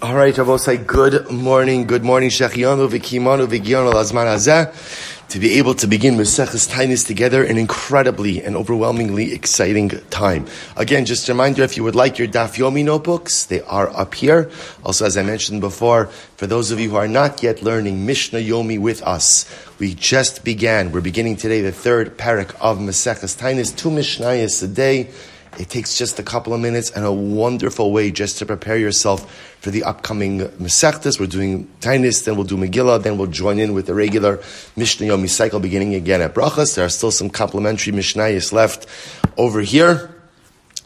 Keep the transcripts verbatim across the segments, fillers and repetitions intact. All right, Avosai, good morning, good morning, Shechianu, Vikimanu, Vigianu, Lazman Hazeh. To be able to begin Maseches Tainis together, an incredibly and overwhelmingly exciting time. Again, just a reminder, if you would like your Daf Yomi notebooks, they are up here. Also, as I mentioned before, for those of you who are not yet learning Mishnah Yomi with us, we just began. We're beginning today the third parak of Maseches Tainis, two Mishnayos a day. It takes just a couple of minutes and a wonderful way just to prepare yourself for the upcoming Masechtas. We're doing Tainis, then we'll do Megillah, then we'll join in with the regular Mishnah Yomi cycle beginning again at Brachas. There are still some complimentary Mishnayos left over here.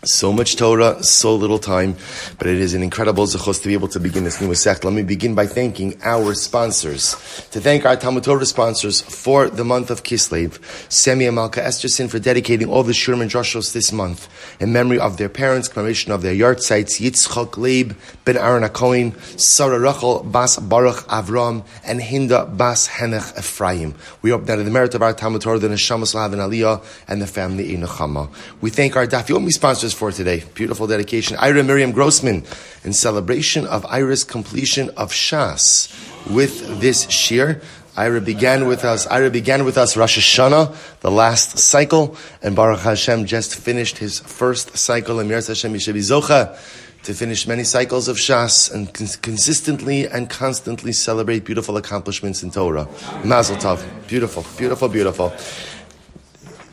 So much Torah, so little time, but it is an incredible zechus to be able to begin this new Masechta. Let me begin by thanking our sponsors. To thank our Talmud Torah sponsors for the month of Kislev, Semi and Malka Esterson for dedicating all the Shurim and Drushos this month in memory of their parents, commemoration of their yard sites, Yitzchok Leib ben Aaron HaKohen, Sarah Rachel Bas Baruch Avram, and Hinda Bas Henech Ephraim. We hope that in the merit of our Talmud Torah, the Neshamas will have an Aliyah and the family in Nechama. We thank our Daf Yomi sponsors for today. Beautiful dedication. Ira Miriam Grossman, in celebration of Ira's completion of Shas with this shir. Ira began with us, Ira began with us Rosh Hashanah, the last cycle, and Baruch Hashem just finished his first cycle, and Mir Hashem Yishebi Zocha to finish many cycles of Shas and cons- consistently and constantly celebrate beautiful accomplishments in Torah. Mazel Tov. Beautiful, beautiful, beautiful.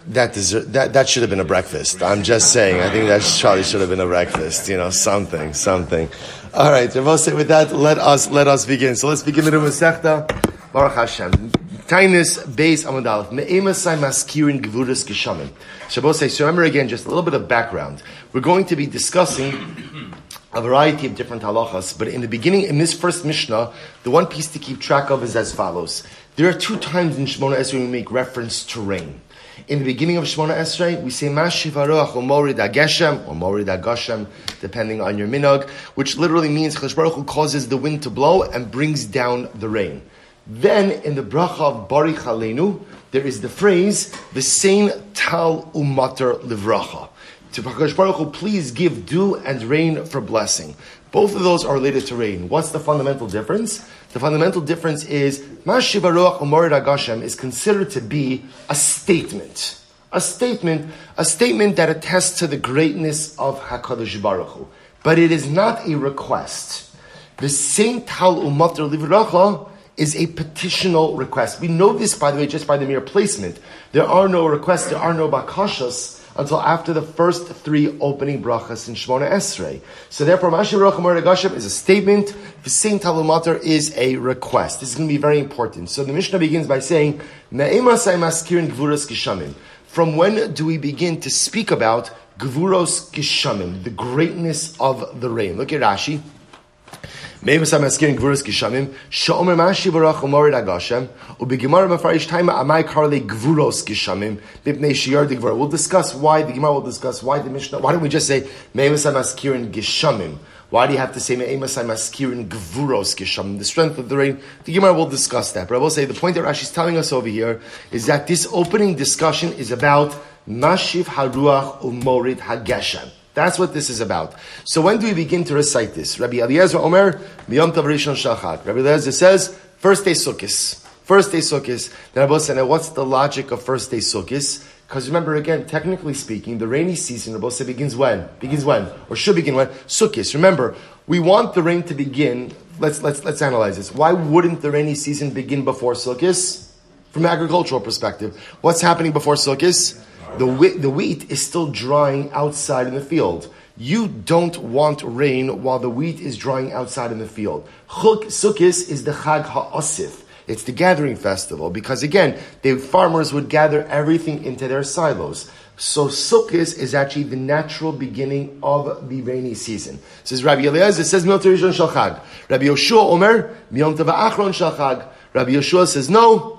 That, deserve, that that should have been a breakfast. I'm just saying. I think that Charlie should have been a breakfast. You know, something, something. All right, Ravose, with that, let us let us begin. So let's begin the Masechta. Baruch Hashem. Tainis Beis Amud Aleph. Me'emasai maskirin gevuras geshamim. Shabose, so remember again, just a little bit of background. We're going to be discussing a variety of different halachas, but in the beginning, in this first Mishnah, the one piece to keep track of is as follows. There are two times in Shemona Esrei we make reference to rain. In the beginning of Shemona Esrei, we say Mashivaroach or Morid HaGeshem or Morid HaGoshem, depending on your minog, which literally means Chadash Baruch Hu causes the wind to blow and brings down the rain. Then in the bracha of Baruch Aleinu, there is the phrase V'sein Tal Umater Livracha, to Chadash Baruch Hu, please give dew and rain for blessing. Both of those are related to rain. What's the fundamental difference? The fundamental difference is Mashivaroach Umorid HaGashem is considered to be a statement. A statement, a statement that attests to the greatness of HaKadosh Baruch Hu. But it is not a request. The Saint Tal Umater Livracha is a petitional request. We know this, by the way, just by the mere placement. There are no requests, there are no bakashas, until after the first three opening brachas in Shemona Esrei. So therefore, Mashiach Morid HaGashem is a statement. The Saint Tal Umater is a request. This is going to be very important. So the Mishnah begins by saying, Me'emasai maskirin gevuros geshamim. From when do we begin to speak about gevuros geshamim, the greatness of the rain? Look at Rashi. Me'emasai maskirin gevuros geshamim. She'omer Mashiach Morid HaGashem. U'b'gemara mafarish taima amai karle gevuros geshamim. B'pnei sheyar d'gvura. We'll discuss why the Gemara will discuss why the Mishnah. Why don't we just say Me'emasai maskirin geshamim? Why do you have to say Me'emasai maskirin gevuros geshamim? The strength of the rain. The Gemara will discuss that. But I will say the point that Rashi is telling us over here is that this opening discussion is about Mashiv Haruach Umorid HaGeshem. That's what this is about. So when do we begin to recite this? Rabbi Eliezer Omer, Miyom Tov Rishon Shachat. Rabbi Eliezer says, first day Sukkis. First day Sukkis. Then Rabbi said, now what's the logic of first day Sukkis? Because remember, again, technically speaking, the rainy season, Rabbi said, begins when? Begins when? Or should begin when? Sukkis. Remember, we want the rain to begin. Let's, let's, let's analyze this. Why wouldn't the rainy season begin before Sukkis? From an agricultural perspective. What's happening before Sukkis? The wheat, the wheat is still drying outside in the field. You don't want rain while the wheat is drying outside in the field. Chuk Sukkis is the Chag HaAsif. It's the gathering festival because, again, the farmers would gather everything into their silos. So Sukkis is actually the natural beginning of the rainy season. Says Rabbi Eliezer, says Miyom Tov Rishon Shel Chag. Rabbi Yoshua Omer, Miyom Tov Ha'achron Shel Chag. Rabbi Yoshua says, no.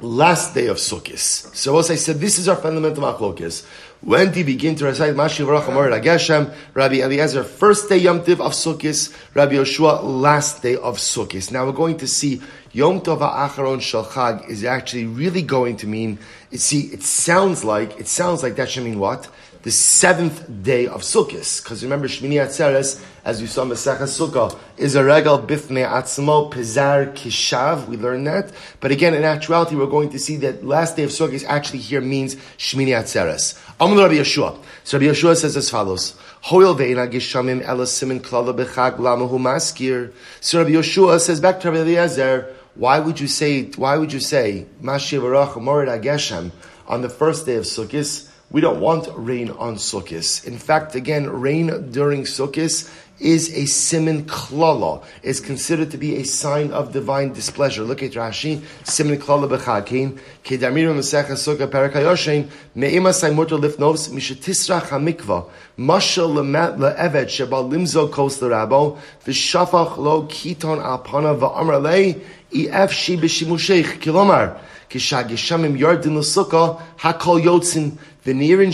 Last day of Sukkis. So as I said, this is our fundamental machlokes. When do you begin to recite Mashiv Rach Morid HaGeshem? Rabbi Eliezer, first day Yom Tov of Sukkis. Rabbi Yoshua, last day of Sukkis. Now we're going to see Yom Tov Ha'achron Shel Chag is actually really going to mean. See, it sounds like it sounds like that should mean what? the seventh day of Sukkot. Because remember, Shmini Atzeres, as we saw in Masechah Sukkah, is a regal bifnei atzmo pizar kishav. We learned that. But again, in actuality, we're going to see that last day of Sukkot actually here means Shmini Atzeres. Amar Rabbi Yeshua. So Rabbi Yeshua says as follows. Hoil ve'ena gishamim ela simin klala b'chag lamahu maskir. So Rabbi Yeshua says back to Rabbi Eliezer, why would you say, why would you say, Mashiach Baruch Morid HaGeshem on the first day of Sukkot? We don't want rain on Sukkot. In fact, again, rain during Sukkot is a siman klala. It's considered to be a sign of divine displeasure. Look at Rashi, siman klala b'chakin, kedamir masechah sukkah parak hayoshen, me'imasay mortal lifnovs, mishetisrach hamikvah, mashal le'evet sheba limzo kos l'rabo, v'shafach lo kiton alpana va'amar lei, i'ef shi b'shimusheich, kilomar, kishagishamim yardin l'sukkah, hakol yotzin, so the Gemara,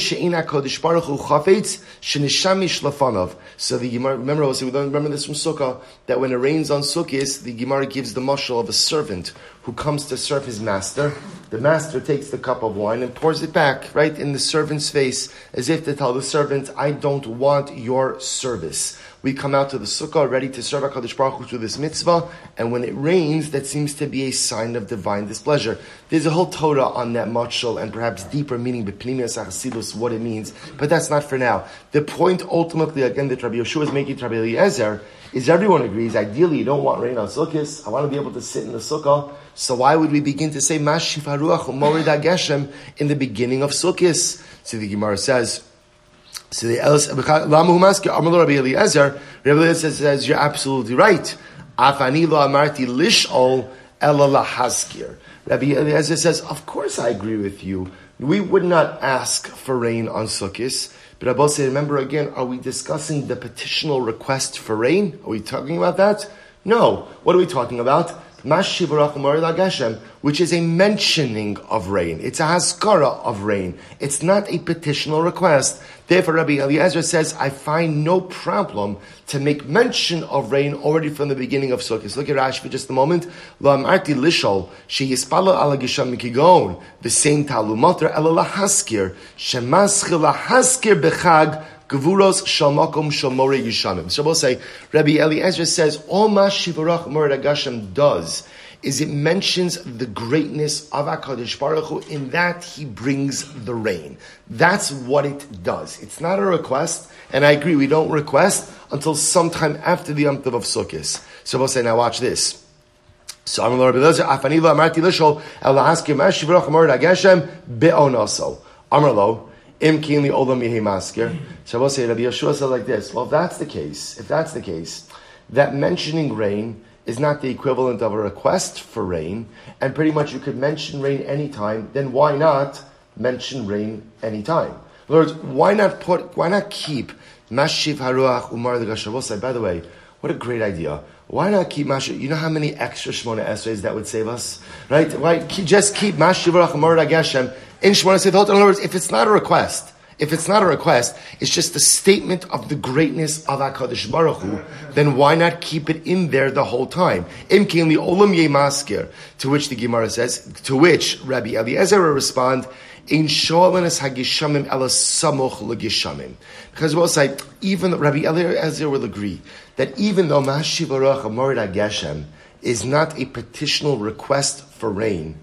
remember, also we remember this from Sukkah, that when it rains on Sukkot, the Gemara gives the mashal of a servant who comes to serve his master. The master takes the cup of wine and pours it back right in the servant's face, as if to tell the servant, I don't want your service. We come out to the Sukkah ready to serve HaKadosh Baruch Hu through this mitzvah, and when it rains, that seems to be a sign of divine displeasure. There's a whole Torah on that mashal, and perhaps deeper meaning, what it means, but that's not for now. The point ultimately, again, that Rabbi Yeshua is making to Rabbi Eliezer, is everyone agrees, ideally you don't want rain on Sukkot, I want to be able to sit in the Sukkah, so why would we begin to say, Mashiach Baruch Hu Morid HaGeshem in the beginning of Sukkot? So the Gemara says, So the Lamahu Maskir Amar Rabbi Eliezer, Rabbi Eliezer says, you're absolutely right. Afani lo amarti lishol ela lahaskir. Rabbi Eliezer says, of course I agree with you. We would not ask for rain on Sukkot. But Rabbi said, remember again, are we discussing the petitional request for rain? Are we talking about that? No. What are we talking about? Mashiach Baruch Hu Morid HaGeshem, which is a mentioning of rain. It's a haskara of rain. It's not a petitional request. Therefore, Rabbi Eliezer says, I find no problem to make mention of rain already from the beginning of Sukkot. Look at Rashi for just a moment. The same talumatra ela lahaskir shemaschil lahaskir bechag Gavuros Shalmakom Shalmore Yishamim. So we'll say, Rabbi Eliezer says, all Mashiach Baruch Hu Morid HaGeshem does is it mentions the greatness of HaKadosh Baruch Hu in that he brings the rain. That's what it does. It's not a request, and I agree, we don't request until sometime after the Yom Tov of Sukkot. So we'll say, now watch this. So I'm Rabbi Eliezer, Afani lo amarti lishol ela lahaskir Mashiach Baruch Hu Morid HaGeshem be'onoso. Amar lo. Im kinli olam yehi maskir. So I will say, Rabbi Yeshua said like this, well, if that's the case, if that's the case, that mentioning rain is not the equivalent of a request for rain, and pretty much you could mention rain anytime, then why not mention rain anytime? In other words, why not put, why not keep Mashiach Baruch Hu Morid HaGeshem? By the way, what a great idea. Why not keep Mashiach? You know how many extra Shemona Esreis that would save us? Right? Why just keep Mashiach Baruch Hu Morid HaGeshem in Shemona Sefirot? In other words, if it's not a request, if it's not a request, it's just a statement of the greatness of HaKadosh Baruch Hu, then why not keep it in there the whole time? Im kinli olam yehi maskir, to which the Gemara says, to which Rabbi Eliezer will respond, because we'll say, even Rabbi Eliezer will agree that even though Mashiach Baruch Hu Morid HaGeshem is not a petitional request for rain,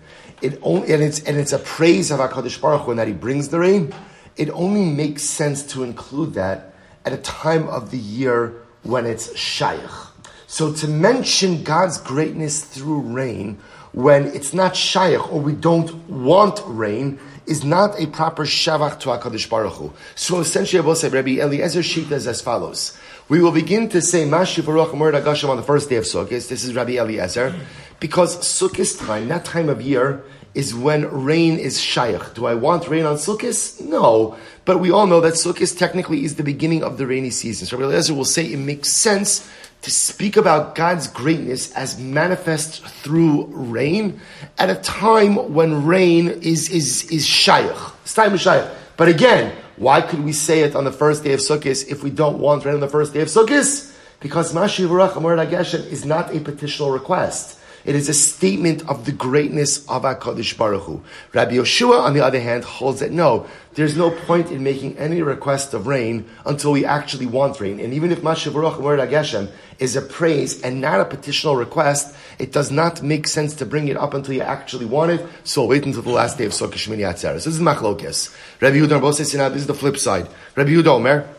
it only, and it's and it's a praise of HaKadosh Baruch Hu that he brings the rain, it only makes sense to include that at a time of the year when it's shayach. So to mention God's greatness through rain when it's not shayach or we don't want rain is not a proper shavach to HaKadosh Baruch Hu. So essentially, I will say, Rabbi Eliezer Shita is as follows. We will begin to say Mashiach Baruch Hu Morid HaGeshem on the first day of Sukkot. This is Rabbi Eliezer. Because Sukkot time, that time of year, is when rain is shayach. Do I want rain on Sukkot? No. But we all know that Sukkot technically is the beginning of the rainy season. So Rabbi Eliezer will say it makes sense to speak about God's greatness as manifest through rain at a time when rain is is is shayach. It's time of shayach. But again, why could we say it on the first day of Sukkot if we don't want rain on the first day of Sukkot? Because Mashiach Baruch Hu Morid HaGeshem is not a petitional request. It is a statement of the greatness of HaKadosh Baruch Hu. Rabbi Yeshua, on the other hand, holds that no, there's no point in making any request of rain until we actually want rain. And even if Mashiach Baruch Hu HaGeshem is a praise and not a petitional request, it does not make sense to bring it up until you actually want it. So wait until the last day of Sukkot Shmini Atzeres. This is Machlokes. Rabbi Yehuda Rabbi says, this is the flip side. Rabbi Yehuda Omer.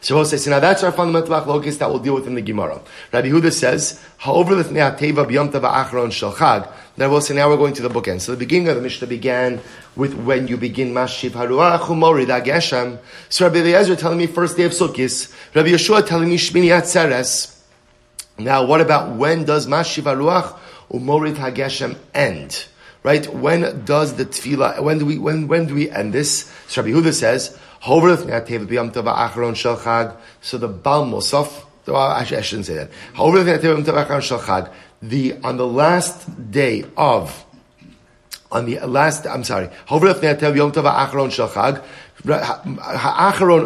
So says, now that's our fundamental machlokes that we'll deal with in the Gemara. Rabbi Yehuda says, however, the Then we'll say, now we're going to the bookend. So the beginning of the Mishnah began with when you begin Mashiv Haruach Humori Dageshem. So Rabbi Eliezer telling me first day of Sukkis. Rabbi Yeshua telling me Shmini Atzeres. Now what about when does Mashiv Haruach Humori Dageshem end? Right? When does the tefillah, when do we, when, when do we end this? So Rabbi Yehuda says, so the Baal Mosaf, oh, actually I shouldn't say that. The on the last day of, on the last, I'm sorry. Ha'acharon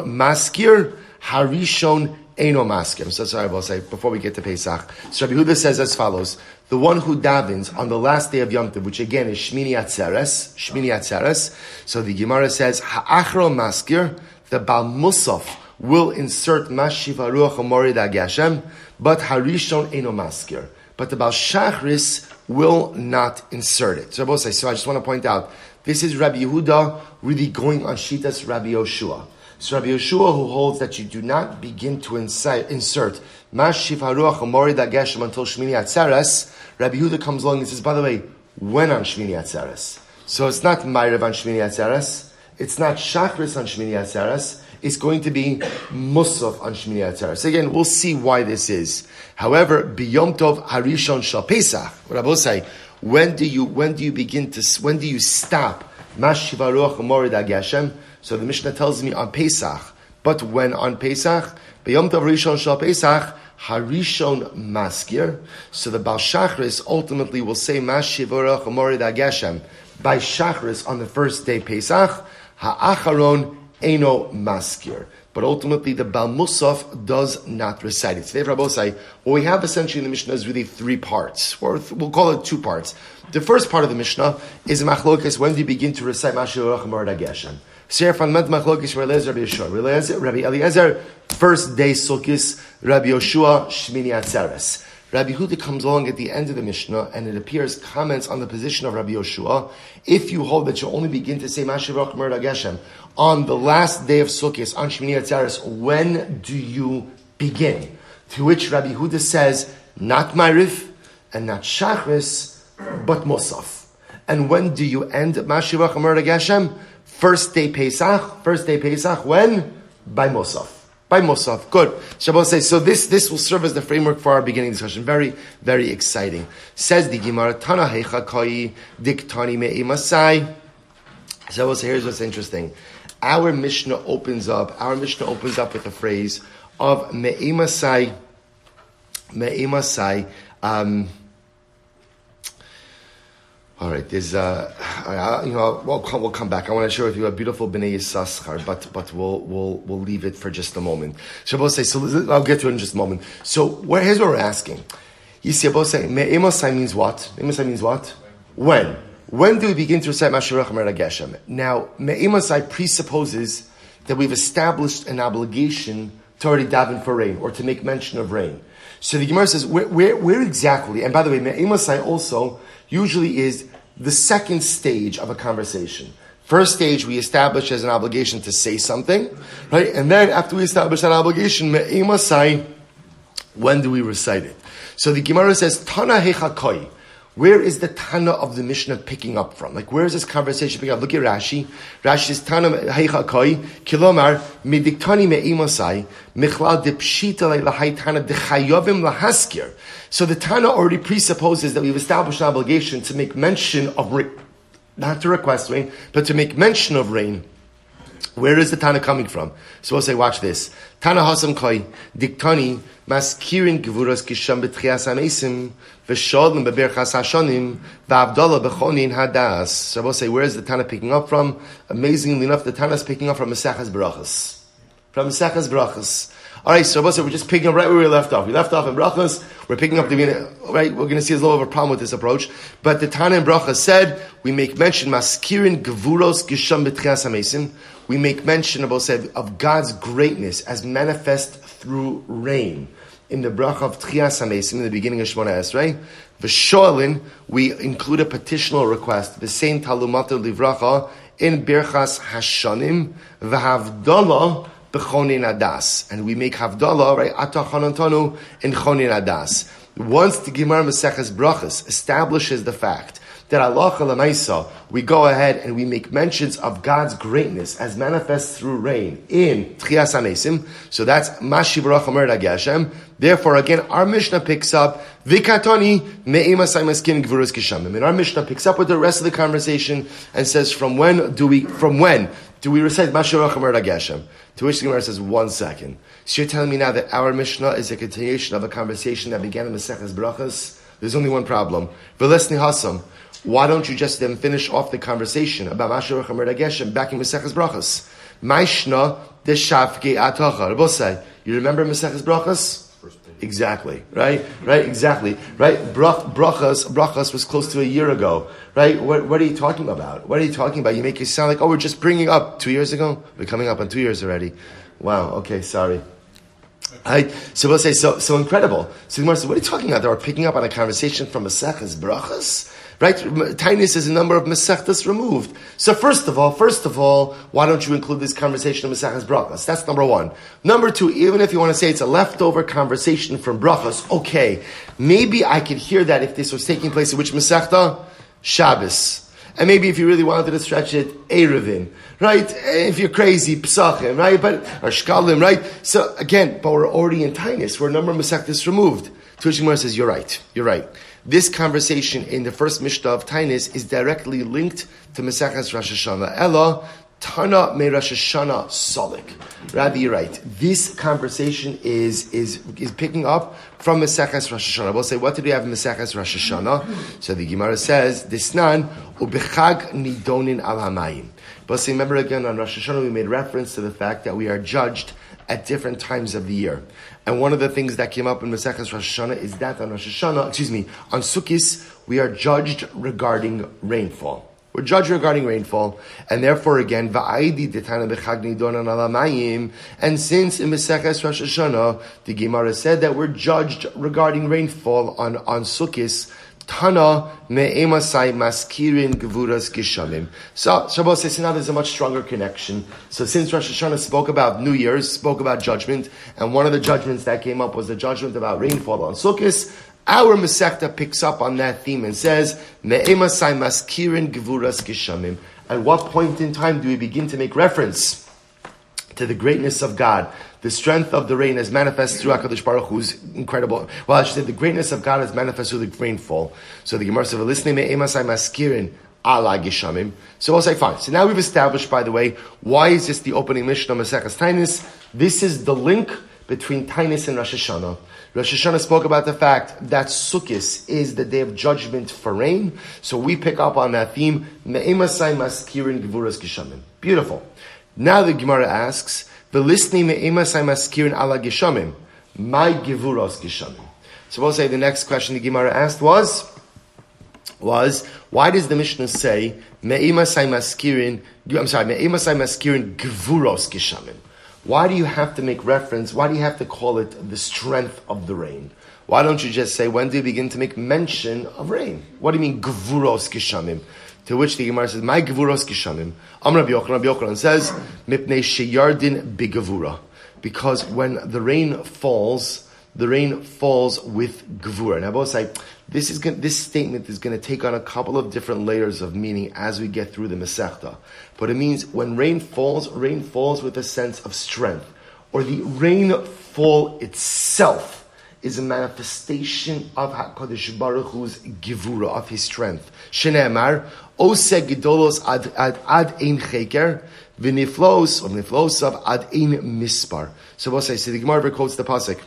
maskir, harishon eino maskir. So sorry, I'll say before we get to Pesach. So Rabbi Yehuda says as follows. The one who davens on the last day of Yom Tov, which again is Shmini Atzeres, Shmini Atzeres. So the Gemara says, Ha'achro maskir, the Baal Musaf will insert Mashiv Haruach HaMorid HaGeshem, but Harishon Eino maskir. But the Baal Shachris will not insert it. So, so I just want to point out, this is Rabbi Yehuda really going on Shitas Rabbi Yoshua. So Rabbi Yeshua, who holds that you do not begin to incite, insert Mashiv Haruach HaMorid HaGeshem until Shmini Atzeres, Rabbi Yehuda comes along and says, by the way, when on Shmini Atzeres? So it's not Ma'ariv on Shmini Atzeres, it's not Shachris on Shmini Atzeres, it's going to be Musaf on Shmini Atzeres. Again, we'll see why this is. However, B'Yom Tov Harishon Shal Pesach, Rabbi say, when do you when do you begin to when do you stop Mashiv Haruach HaMorid HaGeshem? So the Mishnah tells me on Pesach, but when on Pesach, B'Yom Tov Harishon Shal Pesach, Harishon maskir. So the Baal Shachris ultimately will say Mashiv Haruach HaMorid HaGeshem by Shachris on the first day Pesach, Ha'acharon Eino maskir. But ultimately the Baal Musaf does not recite it. Today, Rabosai, what we have essentially in the Mishnah is really three parts, or we'll call it two parts. The first part of the Mishnah is Machlokas, when do you begin to recite Mashiv Haruach HaMorid HaGeshem? Rabbi Eliezer, first day Sukkis, Rabbi Yoshua, Shmini Atzeres. Rabbi Yehuda comes along at the end of the Mishnah, and it appears comments on the position of Rabbi Yoshua. If you hold that you only begin to say Mashiv Haruach HaMorid HaGeshem on the last day of Sukkis, on Shmini Atzeres, when do you begin? To which Rabbi Yehuda says, not Ma'ariv and not Shachris, but Musaf. And when do you end Mashiv Haruach HaMorid HaGeshem? First day Pesach, first day Pesach, when? By Musaf. By Musaf. Good. Shabbat says, so this, this will serve as the framework for our beginning discussion. Very, very exciting. Says the Gemara, Tana Hecha Kai, Diktani Me'i Masai. Shabbat says, here's what's interesting. Our Mishnah opens up, our Mishnah opens up with the phrase of Me'i Masai, Me'i Masai, um, all right, there's, uh, uh, you know, we'll come, we'll come back. I want to share with you a beautiful Bnei Yisachar, but but we'll we'll we'll leave it for just a moment. Shabosai, so I'll get to it in just a moment. So where, here's what we're asking. You see, Shabosai, Me'emosai means what? Me'emosai means what? When? When do we begin to recite Mashiv Haruach HaMorid HaGeshem? Now, Me'emosai presupposes that we've established an obligation to already daven for rain or to make mention of rain. So the Gemara says, where, where, where exactly? And by the way, Me'emosai also usually is the second stage of a conversation. First stage, we establish as an obligation to say something, right? And then after we establish that obligation, me'imasai, when do we recite it? So the Gemara says, Tana hechakoi. Where is the Tana of the Mishnah picking up from? Like, where is this conversation picking up? Look at Rashi. Rashi says, Tana hechakoi, kilomar, midiktani me'imasai, michlal depshita le'lahai Tana dechayovim lahaskir. So the Tana already presupposes that we've established an obligation to make mention of rain, not to request rain, but to make mention of rain. Where is the Tana coming from? So we'll say, watch this. Tana hasam koi, diktani, maskirin gevuras kisham b'tchias ha'mesim, v'sholim b'berchas ha'shonim, v'avdala b'chonin hadas. So we'll say, where is the Tana picking up from? Amazingly enough, the Tana is picking up from Mesechas Berachos. From Mesechas Berachos. All right, so we're just picking up right where we left off. We left off in brachas. We're picking up the right. We're going to see a little of a problem with this approach. But the Tana in brachas said we make mention maskirin gevuros gisham b'tchias hamesim. We make mention about said of God's greatness as manifest through rain in the bracha of tchias hamesim in the beginning of Shemona Esrei. V'sholin we include a petitional request. V'sein talumato livracha in birchas hashanim v'havdalah. And we make Havdalah, right? Ata Chanantanu in Chonin Adas. Once the Gemara Maseches Brachas establishes the fact that Allah Chalamaisa, we go ahead and we make mentions of God's greatness as manifest through rain in Tchias HaMesim. So that's Mashi Baruch HaMer Ag Hashem. Therefore, again, our Mishnah picks up Vikatoni Me'imasai Maskin Gvurus Kishamim. And our Mishnah picks up with the rest of the conversation and says, "From when do we? From when do we recite Mashi Baruch HaMer Ag Hashem?" To which the Gemara says, one second. So you're telling me now that our Mishnah is a continuation of a conversation that began in Maseches Brachas? There's only one problem. V'lesni Hasam. Why don't you just then finish off the conversation about Mashiach HaMer Geshem back in Maseches Brachas? Maishna deshavke atacha. Rabosai, you remember Maseches Brachas? Exactly, right? Right, exactly. Right? Brachas, brachas was close to a year ago. Right? What, what are you talking about? What are you talking about? You make it sound like, oh, we're just bringing up two years ago? We're coming up on two years already. Wow, okay, sorry. Right? So we'll say, so so incredible. So what are you talking about? They were picking up on a conversation from Maseches Brachas? Right? Tainis is a number of Masechtas removed. So first of all, first of all, why don't you include this conversation in Maseches Brachas? That's number one. Number two, even if you want to say it's a leftover conversation from Brachas, okay, maybe I could hear that if this was taking place in which Masechta? Shabbos. And maybe if you really wanted to stretch it, Erevin, right? If you're crazy, Pesachim, right? But, or Shkalim, right? So again, but we're already in Tainis. We're a number of Masechtas removed. Tush Gemara says, you're right, you're right. This conversation in the first Mishnah of Tainis is directly linked to Maseches Rosh Hashanah. Ella, Tana me Rosh Hashanah Solik. Rabbi, you're right. This conversation is is is picking up from Maseches Rosh Hashanah. We'll say, what did we have in Maseches Rosh Hashanah? So the Gemara says, Disnan ubechag nidonin al hamayim. We'll say, remember again, on Rosh Hashanah we made reference to the fact that we are judged at different times of the year. And one of the things that came up in Maseches Rosh Hashanah is that on Rosh Hashanah, excuse me, on Sukkis, we are judged regarding rainfall. We're judged regarding rainfall. And therefore, again, Va'aydi detana b'chag nidonan ala mayim. And since in Maseches Rosh Hashanah, the Gemara said that we're judged regarding rainfall on, on Sukkis, Tana me'emasai maskirin gevuras gishamim. So Shabbos says now there's a much stronger connection. So since Rosh Hashanah spoke about New Year's, spoke about judgment, and one of the judgments that came up was the judgment about rainfall on Sukkis, our Masechta picks up on that theme and says me'emasai maskirin gevuras gishamim. At what point in time do we begin to make reference to the greatness of God? The strength of the rain is manifest through HaKadosh Baruch Hu's incredible. Well, I should say the greatness of God is manifest through the rainfall. So the Gemara says, "Listening me'emasai maskirin ala gishamim." So we'll say, fine. So now we've established, by the way, why is this the opening Mishnah Maseches Tainis? This is the link between Tainis and Rosh Hashanah. Rosh Hashanah spoke about the fact that Sukkis is the day of judgment for rain. So we pick up on that theme. Me'emasai maskirin gevuras gishamim. Beautiful. Now the Gemara asks. The listening me'imasai maskirin ala gishamim, my gevuros gishamim. So we'll say the next question the Gemara asked was, was why does the Mishnah say me'imasai maskirin? I'm sorry, me'imasai maskirin gevuros gishamim. Why do you have to make reference? Why do you have to call it the strength of the rain? Why don't you just say when do you begin to make mention of rain? What do you mean gevuros gishamim? To which the Gemara says, "My gevuros kishamim." Amr Rabbi Yochanan, Rabbi Yochanan says, "Mipnei sheyardin b'gevura," because when the rain falls, the rain falls with gevura. Now, both say this is gonna, this statement is going to take on a couple of different layers of meaning as we get through the Masechta. But it means when rain falls, rain falls with a sense of strength, or the rainfall itself is a manifestation of HaKadosh Baruch Hu's gevura, of His strength. Shene'emar, Oseh gedolos ad ad ad ein cheker, v'niflos, or v'niflosav ad ein mispar. So we'll say, so the Gemara quotes the pasuk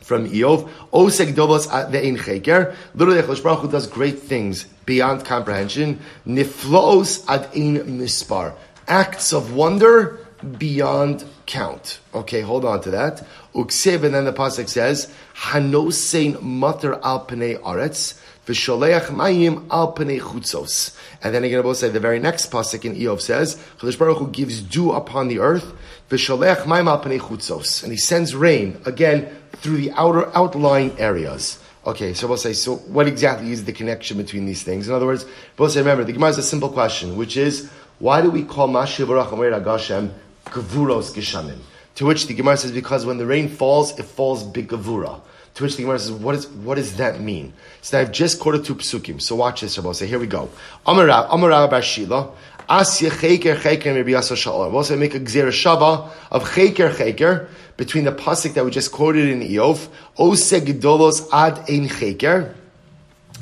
from Eov, Oseh gedolos ad ein cheker, literally HaKadosh Baruch Hu does great things beyond comprehension, niflos ad ein mispar, acts of wonder beyond count. Okay, hold on to that. Uksev, and then the pasuk says, "Hanosein mater al pnei aretz v'sholeach mayim al pnei chutzos." And then again, I will say the very next pasuk in Eov says, "Chodesh Baruch Hu gives dew upon the earth v'sholeach mayim al pnei chutzos," and he sends rain again through the outer outlying areas. Okay, so we'll say, so what exactly is the connection between these things? In other words, we'll say, remember, the Gemara is a simple question, which is, why do we call Mashiach Barach Amir Agashem Gevuros Geshamim? To which the Gemara says, because when the rain falls, it falls big Gevura. To which the Gemara says, what, is, what does that mean? So I've just quoted two psukim, so watch this, we'll say, here we go. Amar Rav Bar Shila, As Yecheker Cheker Rabbi Yasser Shalom. We'll say, make a Gzera Shava of Cheker Cheker, between the pasuk that we just quoted in Eov, Ose Gedolos Ad Ein Cheker,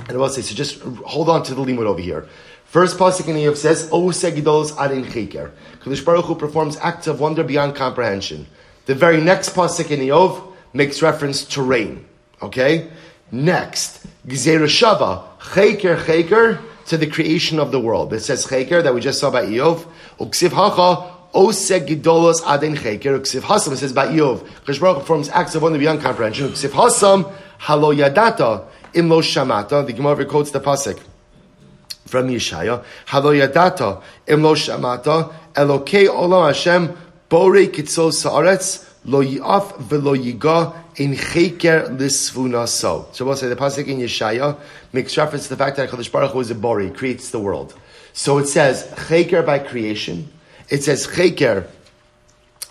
and we'll say, so just hold on to the limud over here. First pasuk in Eov says, Ose Gedolos Ad Ein Cheker. Kadosh Baruch Hu performs acts of wonder beyond comprehension. The very next pasuk in Eov makes reference to rain. Okay? Next, Gzera Shava, Cheker Cheker, to the creation of the world. It says Cheker, that we just saw by Eov, Uksiv Hacha, Oseg Gidolos Aden Cheker, Uksiv Hasam, it says by Eov, Kadosh Baruch Hu performs acts of wonder beyond comprehension, Uksiv Hasam, Halo Yadata, Im Lo Shamata. The Gemara quotes the pasuk from Yeshaya, Halo Yadata, Im Lo Shamata, Elokei Olam Hashem, Borei Kitzos Saaretz, Lo Yiaf Velo Yiga, In Cheker Lisvuna So. So we'll say the pasuk in Yeshaya makes reference to the fact that HaKadosh Baruch Hu is a Bori, creates the world. So it says Cheker by creation, it says Cheker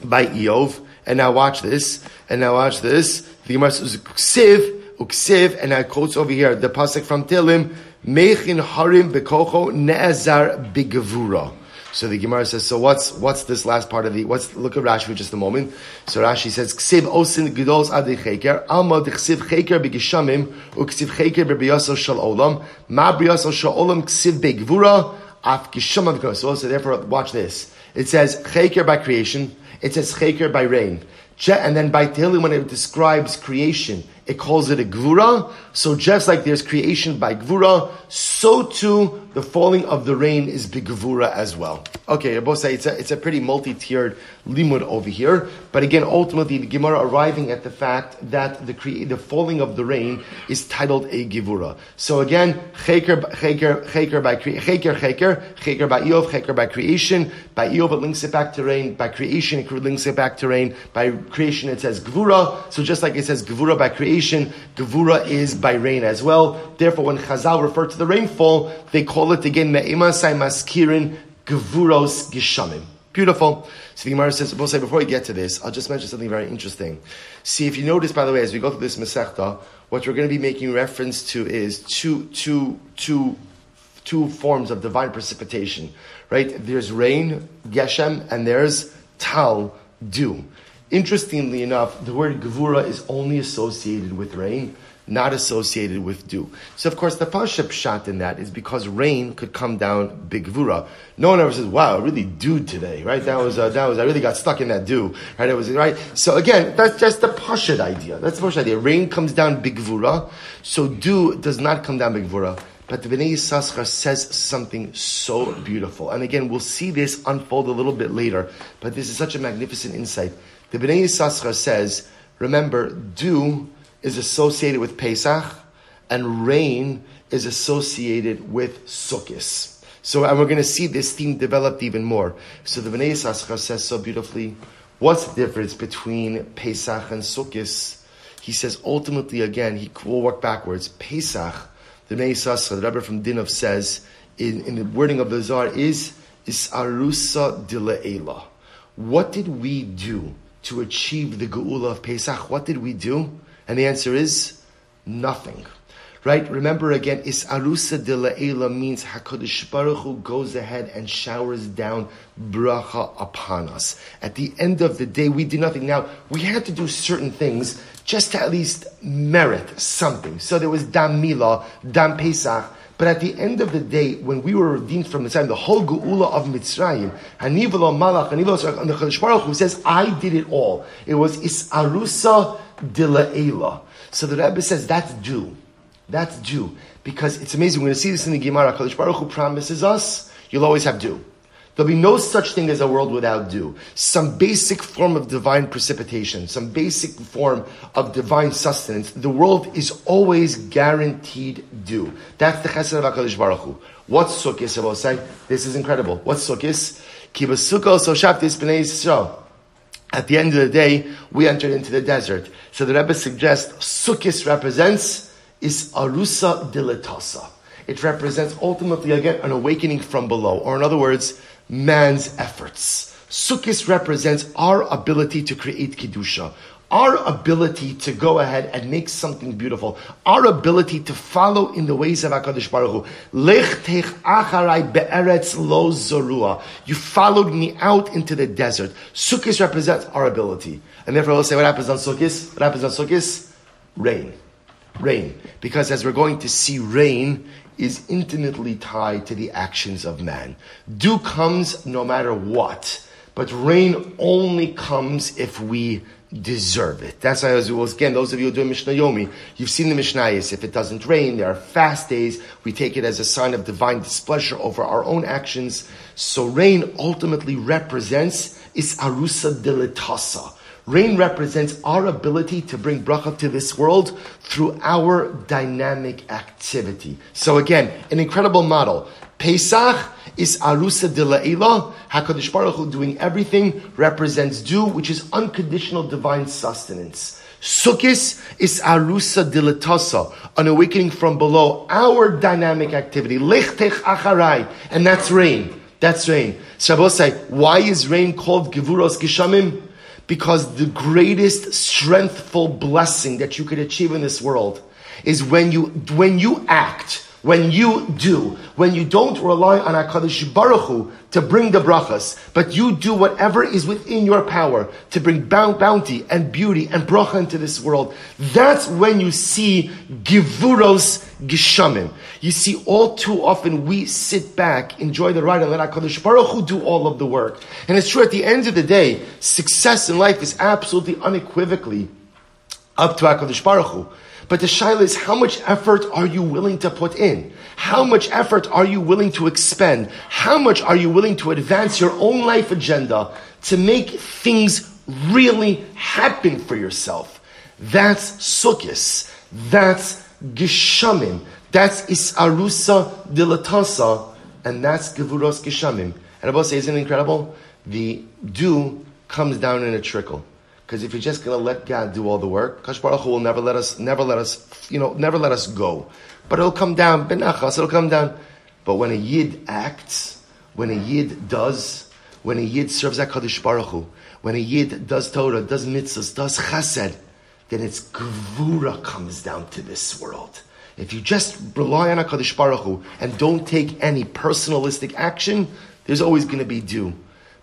by Eov, and now watch this, and now watch this, the Gemara says Uksiv, Uksiv, and now quotes over here, the pasuk from Tehillim, Mechin Harim Bekocho Ne'ezar Bigevura. So the Gemara says, so what's what's this last part of the, what's, look at Rashi for just a moment. So Rashi says, Ksiv osin gedolos adi cheker, alma d'chsiv cheker b'geshamim, uksiv cheker b'biyasol shal olam, ma b'yasol shal olam ksiv b'gvura, af geshamav gosol. So therefore, watch this. It says, cheker by creation, it says cheker by rain. And then by Tehillim, when it describes creation, it calls it a Gvura. So just like there's creation by Gvura, so too the falling of the rain is B'Gvura as well. Okay, Rabosai, it's a, it's a pretty multi-tiered limud over here. But again, ultimately, the Gemara arriving at the fact that the cre- the falling of the rain is titled a Gvura. So again, Cheker, Cheker, Cheker by cre- Cheker, Cheker, Cheker by Eov, Cheker by creation. By Eov, it links it back to rain. By creation, it links it back to rain. By creation, it says Gvura. So just like it says Gvura by creation, Gevura is by rain as well. Therefore, when Chazal refer to the rainfall, they call it again Me'imasai Maskirin Gevuros Geshamim. Beautiful. So the Gemara says, we'll say, before we get to this, I'll just mention something very interesting. See, if you notice, by the way, as we go through this Masechta, what we're going to be making reference to is two, two, two, two forms of divine precipitation, right? There's rain, Geshem, and there's Tal, dew. Interestingly enough, the word Gevura is only associated with rain, not associated with dew. So, of course, the Pasha Pshat in that is because rain could come down big Gevura. No one ever says, wow, really dewed today, right? That was, uh, that was, I really got stuck in that dew, right? It was, right? So, again, that's just the Pasha idea. That's the Pasha idea. Rain comes down big Gevura, so dew does not come down big Gevura. But the Bnei Yisachar says something so beautiful. And again, we'll see this unfold a little bit later, but this is such a magnificent insight. The Bnei Yisachar says, remember, dew is associated with Pesach, and rain is associated with Sukkos. So, and we're going to see this theme developed even more. So the Bnei Yisachar says so beautifully, what's the difference between Pesach and Sukkos? He says, ultimately, again, he will work backwards. Pesach, the Bnei Yisachar, the Rebbe from Dinov says, in, in the wording of the Zohar, is, is arusa dile'ela. What did we do to achieve the Geula of Pesach? What did we do? And the answer is nothing. Right? Remember again, Is Arusa de La'ela means HaKadosh Baruch Hu goes ahead and showers down bracha upon us. At the end of the day, we did nothing. Now, we had to do certain things just to at least merit something. So there was Dam Milah, Dam Pesach, but at the end of the day, when we were redeemed from Mitzrayim, the whole Geula of Mitzrayim, Hanivelo Malach, Hanivelo Sarach, and the Kadosh Baruch Hu says, I did it all. It was Isarusa Dila'ela. So the Rebbe says, that's due. That's due. Because it's amazing. We're going to see this in the Gemara. Kadosh Baruch Hu promises us, you'll always have due. There'll be no such thing as a world without dew. Some basic form of divine precipitation, some basic form of divine sustenance. The world is always guaranteed dew. That's the chesed of HaKadosh Baruch Hu. What's Sukkis, I will say? This is incredible. What's Sukkis? Ki b'sukkos hoshaftis b'nei Yisrael. At the end of the day, we entered into the desert. So the Rebbe suggests Sukkis represents is arusa dilatasa. It represents ultimately, again, an awakening from below. Or in other words, man's efforts. Sukkis represents our ability to create Kedusha. Our ability to go ahead and make something beautiful. Our ability to follow in the ways of HaKadosh Baruch Hu. Lech teich acharai be'eretz lo zorua. You followed me out into the desert. Sukkis represents our ability. And therefore, let's say what happens on Sukkis? What happens on Sukkis? Rain. Rain. Because as we're going to see, rain is intimately tied to the actions of man. Dew comes no matter what, but rain only comes if we deserve it. That's why, as well, again, those of you who are doing Mishnah Yomi, you've seen the Mishnayos. If it doesn't rain, there are fast days. We take it as a sign of divine displeasure over our own actions. So rain ultimately represents is arusa dilatasa. Rain represents our ability to bring bracha to this world through our dynamic activity. So again, an incredible model. Pesach is arusa de la'ila. HaKadosh Baruch Hu doing everything represents dew, which is unconditional divine sustenance. Sukkis is arusa de l'tasa, an awakening from below, our dynamic activity. Lech tech acharai, and that's rain. That's rain. Shabbosai, why is rain called gevuros geshamim? Because the greatest strengthful blessing that you could achieve in this world is when you when you act, when you do, when you don't rely on HaKadosh Baruch Hu to bring the brachas, but you do whatever is within your power to bring bounty and beauty and bracha into this world. That's when you see Gevuros Geshamim. You see, all too often we sit back, enjoy the ride, and let HaKadosh Baruch Hu do all of the work. And it's true, at the end of the day, success in life is absolutely unequivocally up to HaKadosh Baruch Hu. But the shaila is, how much effort are you willing to put in? How much effort are you willing to expend? How much are you willing to advance your own life agenda to make things really happen for yourself? That's Sukkis. That's Geshamim. That's Isarusa Dilatasa. And that's Gevuros Geshamim. And Abba says, isn't it incredible? The dew comes down in a trickle. Because if you're just going to let God do all the work, HaKadosh Baruch Hu will never let us, never let us, you know, never let us go. But it'll come down, benachas, it'll come down. But when a Yid acts, when a Yid does, when a Yid serves HaKadosh Baruch Hu, when a Yid does Torah, does mitzvahs, does chesed, then its gevura comes down to this world. If you just rely on HaKadosh Baruch Hu and don't take any personalistic action, there's always going to be dew.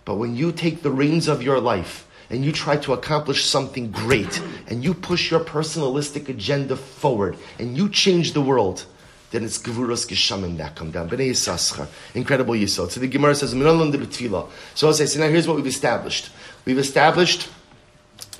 But when you take the reins of your life, and you try to accomplish something great, and you push your personalistic agenda forward, and you change the world, then it's Gevuros Geshamim that come down. B'nei Yisachar, incredible Yisod. So the Gemara says, Menalon de B'tfila. So I'll say, so now here's what we've established. We've established,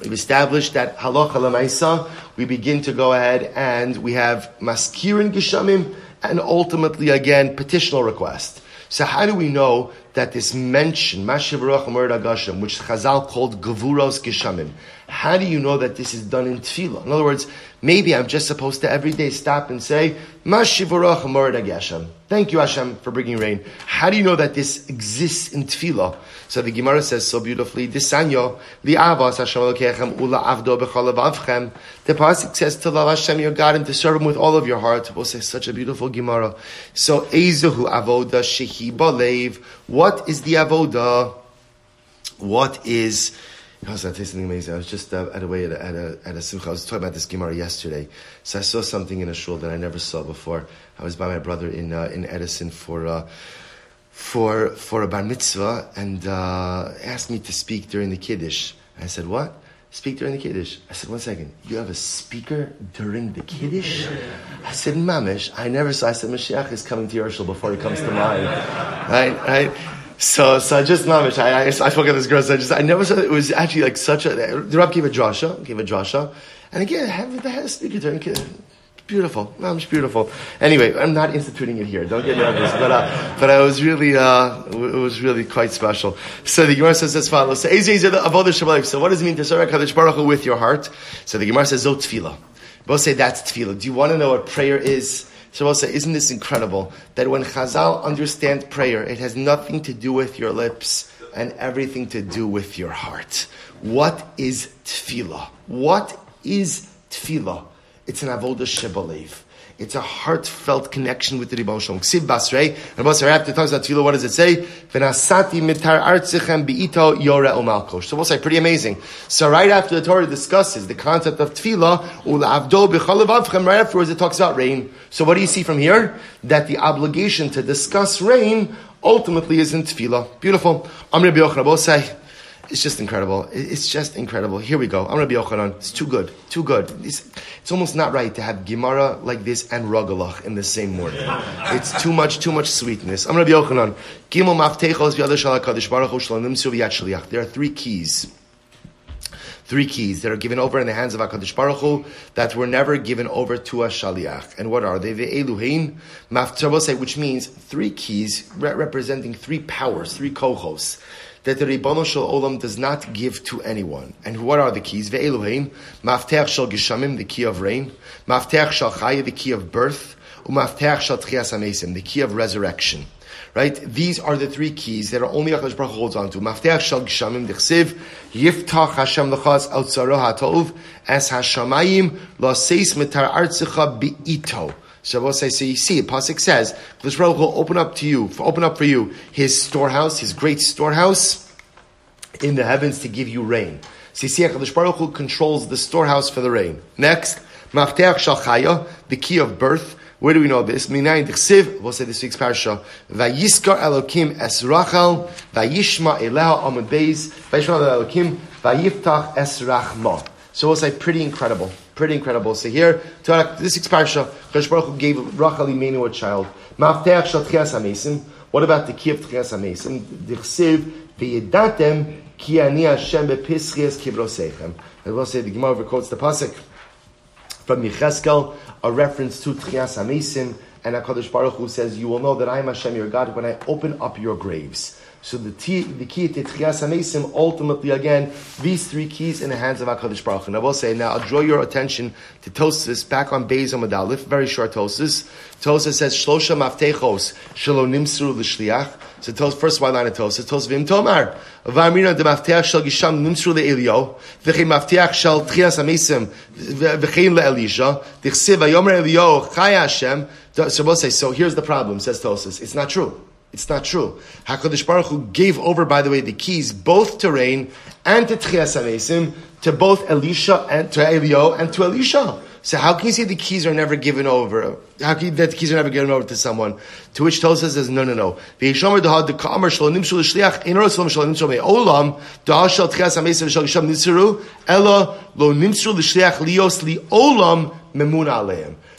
we've established that halacha l'maisa, we begin to go ahead and we have Maskirin Geshamim, and ultimately, again, petitional request. So how do we know that this mention, Mashiach Baruch HaMored HaGashem, which Chazal called Gevuros Geshamim, how do you know that this is done in Tefillah? In other words, maybe I'm just supposed to every day stop and say, Mashiach Baruch HaMored HaGashem. Thank you, Hashem, for bringing rain. How do you know that this exists in Tefillah? So the Gemara says so beautifully, This anyo, li'avas Hashem Elokeichem, ula avdo b'chol levavchem. The Pasuk says to love Hashem your God and to serve Him with all of your heart. We'll say such a beautiful Gemara. So, Eizehu avoda shehi balev. What is the avoda? What is... I was tasting amazing. I was just uh, at a way at a, at a, at a sukkah. I was talking about this Gemara yesterday. So I saw something in a shul that I never saw before. I was by my brother in uh, in Edison for... Uh, for for a bar mitzvah, and uh, asked me to speak during the Kiddush. I said, what? Speak during the Kiddush. I said, one second, you have a speaker during the Kiddush? I said, mamish, I never saw. I said, Mashiach is coming to Yerushalayim before he comes to mine. right, right? So, so I just, mamish, I, I, I spoke at this girl, so I just, I never saw, it was actually like such a, the Rab gave a drasha, gave a drasha, and again, I had, I had a speaker during Kiddush. beautiful. No, it's beautiful. Anyway, I'm not instituting it here. Don't get nervous. But uh, but I was really uh, it was really quite special. So the Gemara says as follows. So what does it mean to serve HaKadosh Baruch Hu with your heart? So the Gemara says, Zot Tefillah. Both say that's Tefillah. Do you want to know what prayer is? So we'll say, isn't this incredible that when Chazal understand prayer, it has nothing to do with your lips and everything to do with your heart. What is Tefillah? What is Tefillah? It's an avodah shebalev. It's a heartfelt connection with the Ribbono Shel Olam. Ksiv Basrei. And Basrei after talks about Tefillah, what does it say? V'nasati mitar artzichem bi'ito yoreh u'malkosh. So we'll say pretty amazing. So right after the Torah discusses the concept of Tefillah, u'la'avdo b'chol levavchem, right afterwards it talks about rain. So what do you see from here? That the obligation to discuss rain ultimately is in Tefillah. Beautiful. Amr B'Yochanan. Basrei. It's just incredible. It's just incredible. Here we go. I'm Rabbi Yochanan. It's too good. Too good. It's, it's almost not right to have Gemara like this and Rogalach in the same morning. It's too much, too much sweetness. I'm Rabbi Yochanan. Gimel Maftechos V'Yad HaKadosh Baruch Hu Shel Nimtzei V'Yad Shliach. There are three keys. Three keys that are given over in the hands of HaKadosh Baruch Hu that were never given over to a Shaliach. And what are they? The Eluhein Maftechos, which means three keys representing three powers, three kohos, that the Ribbono Shel Olam does not give to anyone. And what are the keys? Ve'eluheim, Mafteach Shel Geshamim, the key of rain, Mafteach Shel Chaya, the key of birth, Umafteach Shel Tchias HaMeisim, the key of resurrection. Right? These are the three keys that are only HaKadosh Baruch Hu holds on to. Mafteach Shel Geshamim, Dichsiv, Yiftach Hashem Lachas, El Tzaro HaTov, Es HaShamayim, Lo Seis Metar Artzicha Bi'ito. So we'll say, so you see, Pasuk says, HaKadosh Baruch Hu will open up to you, open up for you his storehouse, his great storehouse in the heavens to give you rain. So you see, HaKadosh Baruch Hu controls the storehouse for the rain. Next, Mafteach Shel Chaya, the key of birth. Where do we know this? Minayin d'chsiv, we'll say this week's parasha, Vayiskar Elokim es Rachel, Vayishma Eleha Amud Beis, Vayishma Elokim, Vayiftach es Rachma. So we'll say, pretty incredible. Pretty incredible. So here, this week's parasha, HaKadosh Baruch Hu gave Rachel Imenu a child. Mafteach shel Tchias HaMeisim. What about the key of Tchias HaMeisim? Dichsiv v'yedatem ki ani Hashem bepischias kivrosechem. And we'll say the Gemara quotes the pasuk from Yechezkel, a reference to Tchias HaMeisim, and HaKadosh Baruch Hu says, "You will know that I am Hashem your God when I open up your graves." So the, t- the key to Tchias HaMeisim, ultimately, again, these three keys in the hands of HaKadosh Baruch Hu. And I will say, now I'll draw your attention to Tosfos, back on Beis Amud Aleph, very short Tosfos. Tosfos says, Shlosha Maftechos, Shelo Nimsru L'Shliach. So Tosfos, first white line of Tosfos, Tosfos Vim Tomar, V'amrina de Maftech Shel Gisham Nimsru Le'Elio, V'chein Maftech Shel Tchias HaMeisim, V'chein Le'Elisha, Dichsiv Vayomer Elio, Chai Hashem. So we'll say, so here's the problem, says Tosfos. It's not true. It's not true. HaKadosh Baruch Hu gave over, by the way, the keys both to rain and to Tchias HaMeisim, to both Elisha and to Elio and to Elisha. So how can you say the keys are never given over? How can you, that the keys are never given over to someone? To which Tosfos says, no, no, no.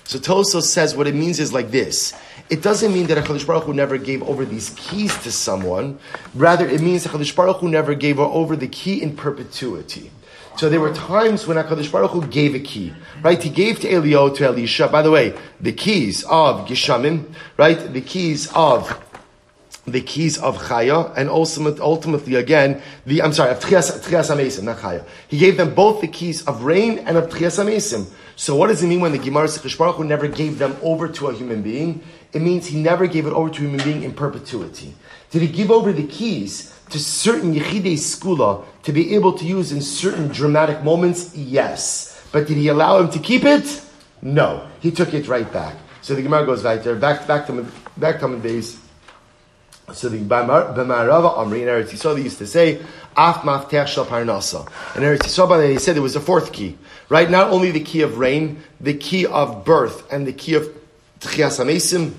So Tosfos says what it means is like this. It doesn't mean that HaKadosh Baruch Hu never gave over these keys to someone. Rather, it means HaKadosh Baruch Hu never gave over the key in perpetuity. So there were times when HaKadosh Baruch Hu gave a key, right? He gave to Elio, to Elisha. By the way, the keys of Geshamim, right? The keys of, the keys of Chaya, and ultimate, ultimately again, the, I'm sorry, of Tchias HaMeisim, not Chaya. He gave them both the keys of rain and of Tchias HaMeisim. So what does it mean when the Gemara says HaKadosh Baruch Hu never gave them over to a human being? It means he never gave it over to a human being in perpetuity. Did he give over the keys to certain Yechidei Skula to be able to use in certain dramatic moments? Yes. But did he allow him to keep it? No. He took it right back. So the Gemara goes right there, back, back to back to days. So the B'marava Amri in Eretz Yisrael, they used to say, Af Maftech Shel Parnasa. In Eretz Yisrael, they said there was a fourth key, right? Not only the key of rain, the key of birth, and the key of Tchias HaMeisim,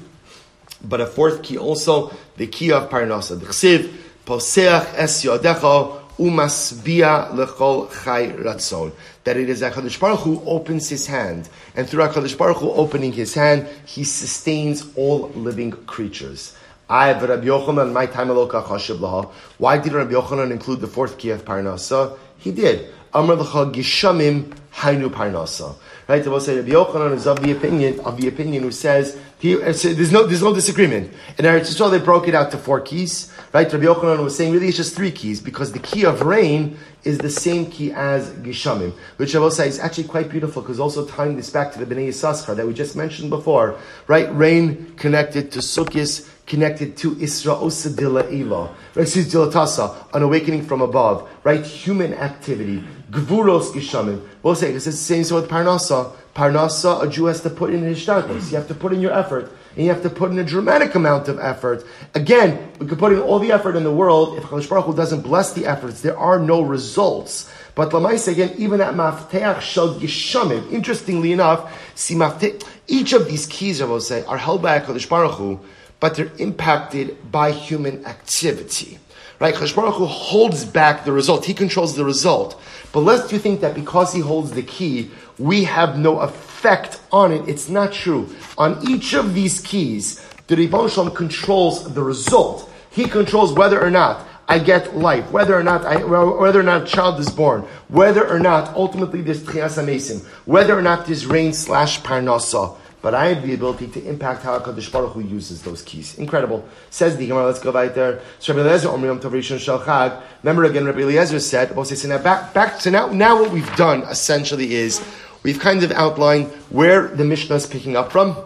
but a fourth key also, the key of Parnasa. D'chsiv, Poseach es yodecha umasbia lechol chai ratzon. That it is HaKadosh Baruch Hu opens his hand, and through HaKadosh Baruch Hu opening his hand, he sustains all living creatures. I have Rabbi Yochanan, my time aloka chashiv laha. Why did Rabbi Yochanan include the fourth key of Parnasa? He did. Amr lecha gishamim Hainu Parnasa. Right? The Bible says Rabbi Yochanan is of the opinion of the opinion who says he, there's no there's no disagreement. In Eretz Yisrael they broke it out to four keys. Right? Rabbi Yochanan was saying really it's just three keys because the key of rain is the same key as Geshamim, which I will say is actually quite beautiful because also tying this back to the Bnei Yisachar that we just mentioned before. Right? Rain connected to Sukkis, connected to Isra Osa Dila'ila, Dilatasa, an awakening from above, right? Human activity, Gvuros Geshamim. We'll say this is the same so with Parnasa. Parnasa, a Jew has to put in his shtarkos. You have to put in your effort, and you have to put in a dramatic amount of effort. Again, we could put in all the effort in the world. If Chalash Baruch Hu doesn't bless the efforts, there are no results. But Lamaise, again, even at Mafteach Shal Geshamim, interestingly enough, see Mafteach, each of these keys, I will say, are held by Chalash Baruch Hu, but they're impacted by human activity. Right? Chalash Baruch Hu holds back the result. He controls the result. But lest you think that because he holds the key, we have no effect on it. It's not true. On each of these keys, the Ribon Shalom controls the result. He controls whether or not I get life, whether or not I, whether or not a child is born, whether or not ultimately there's Tchias HaMeisim, whether or not there's rain slash Parnasa. But I have the ability to impact how HaKadosh Baruch Hu uses those keys. Incredible. Says the Gemara, let's go right there. So Rabbi Eliezer, Omrim Yom Tov Rishon Shel Chag. Remember again, Rabbi Eliezer said, so now back, back to now, now what we've done essentially is, we've kind of outlined where the Mishnah is picking up from.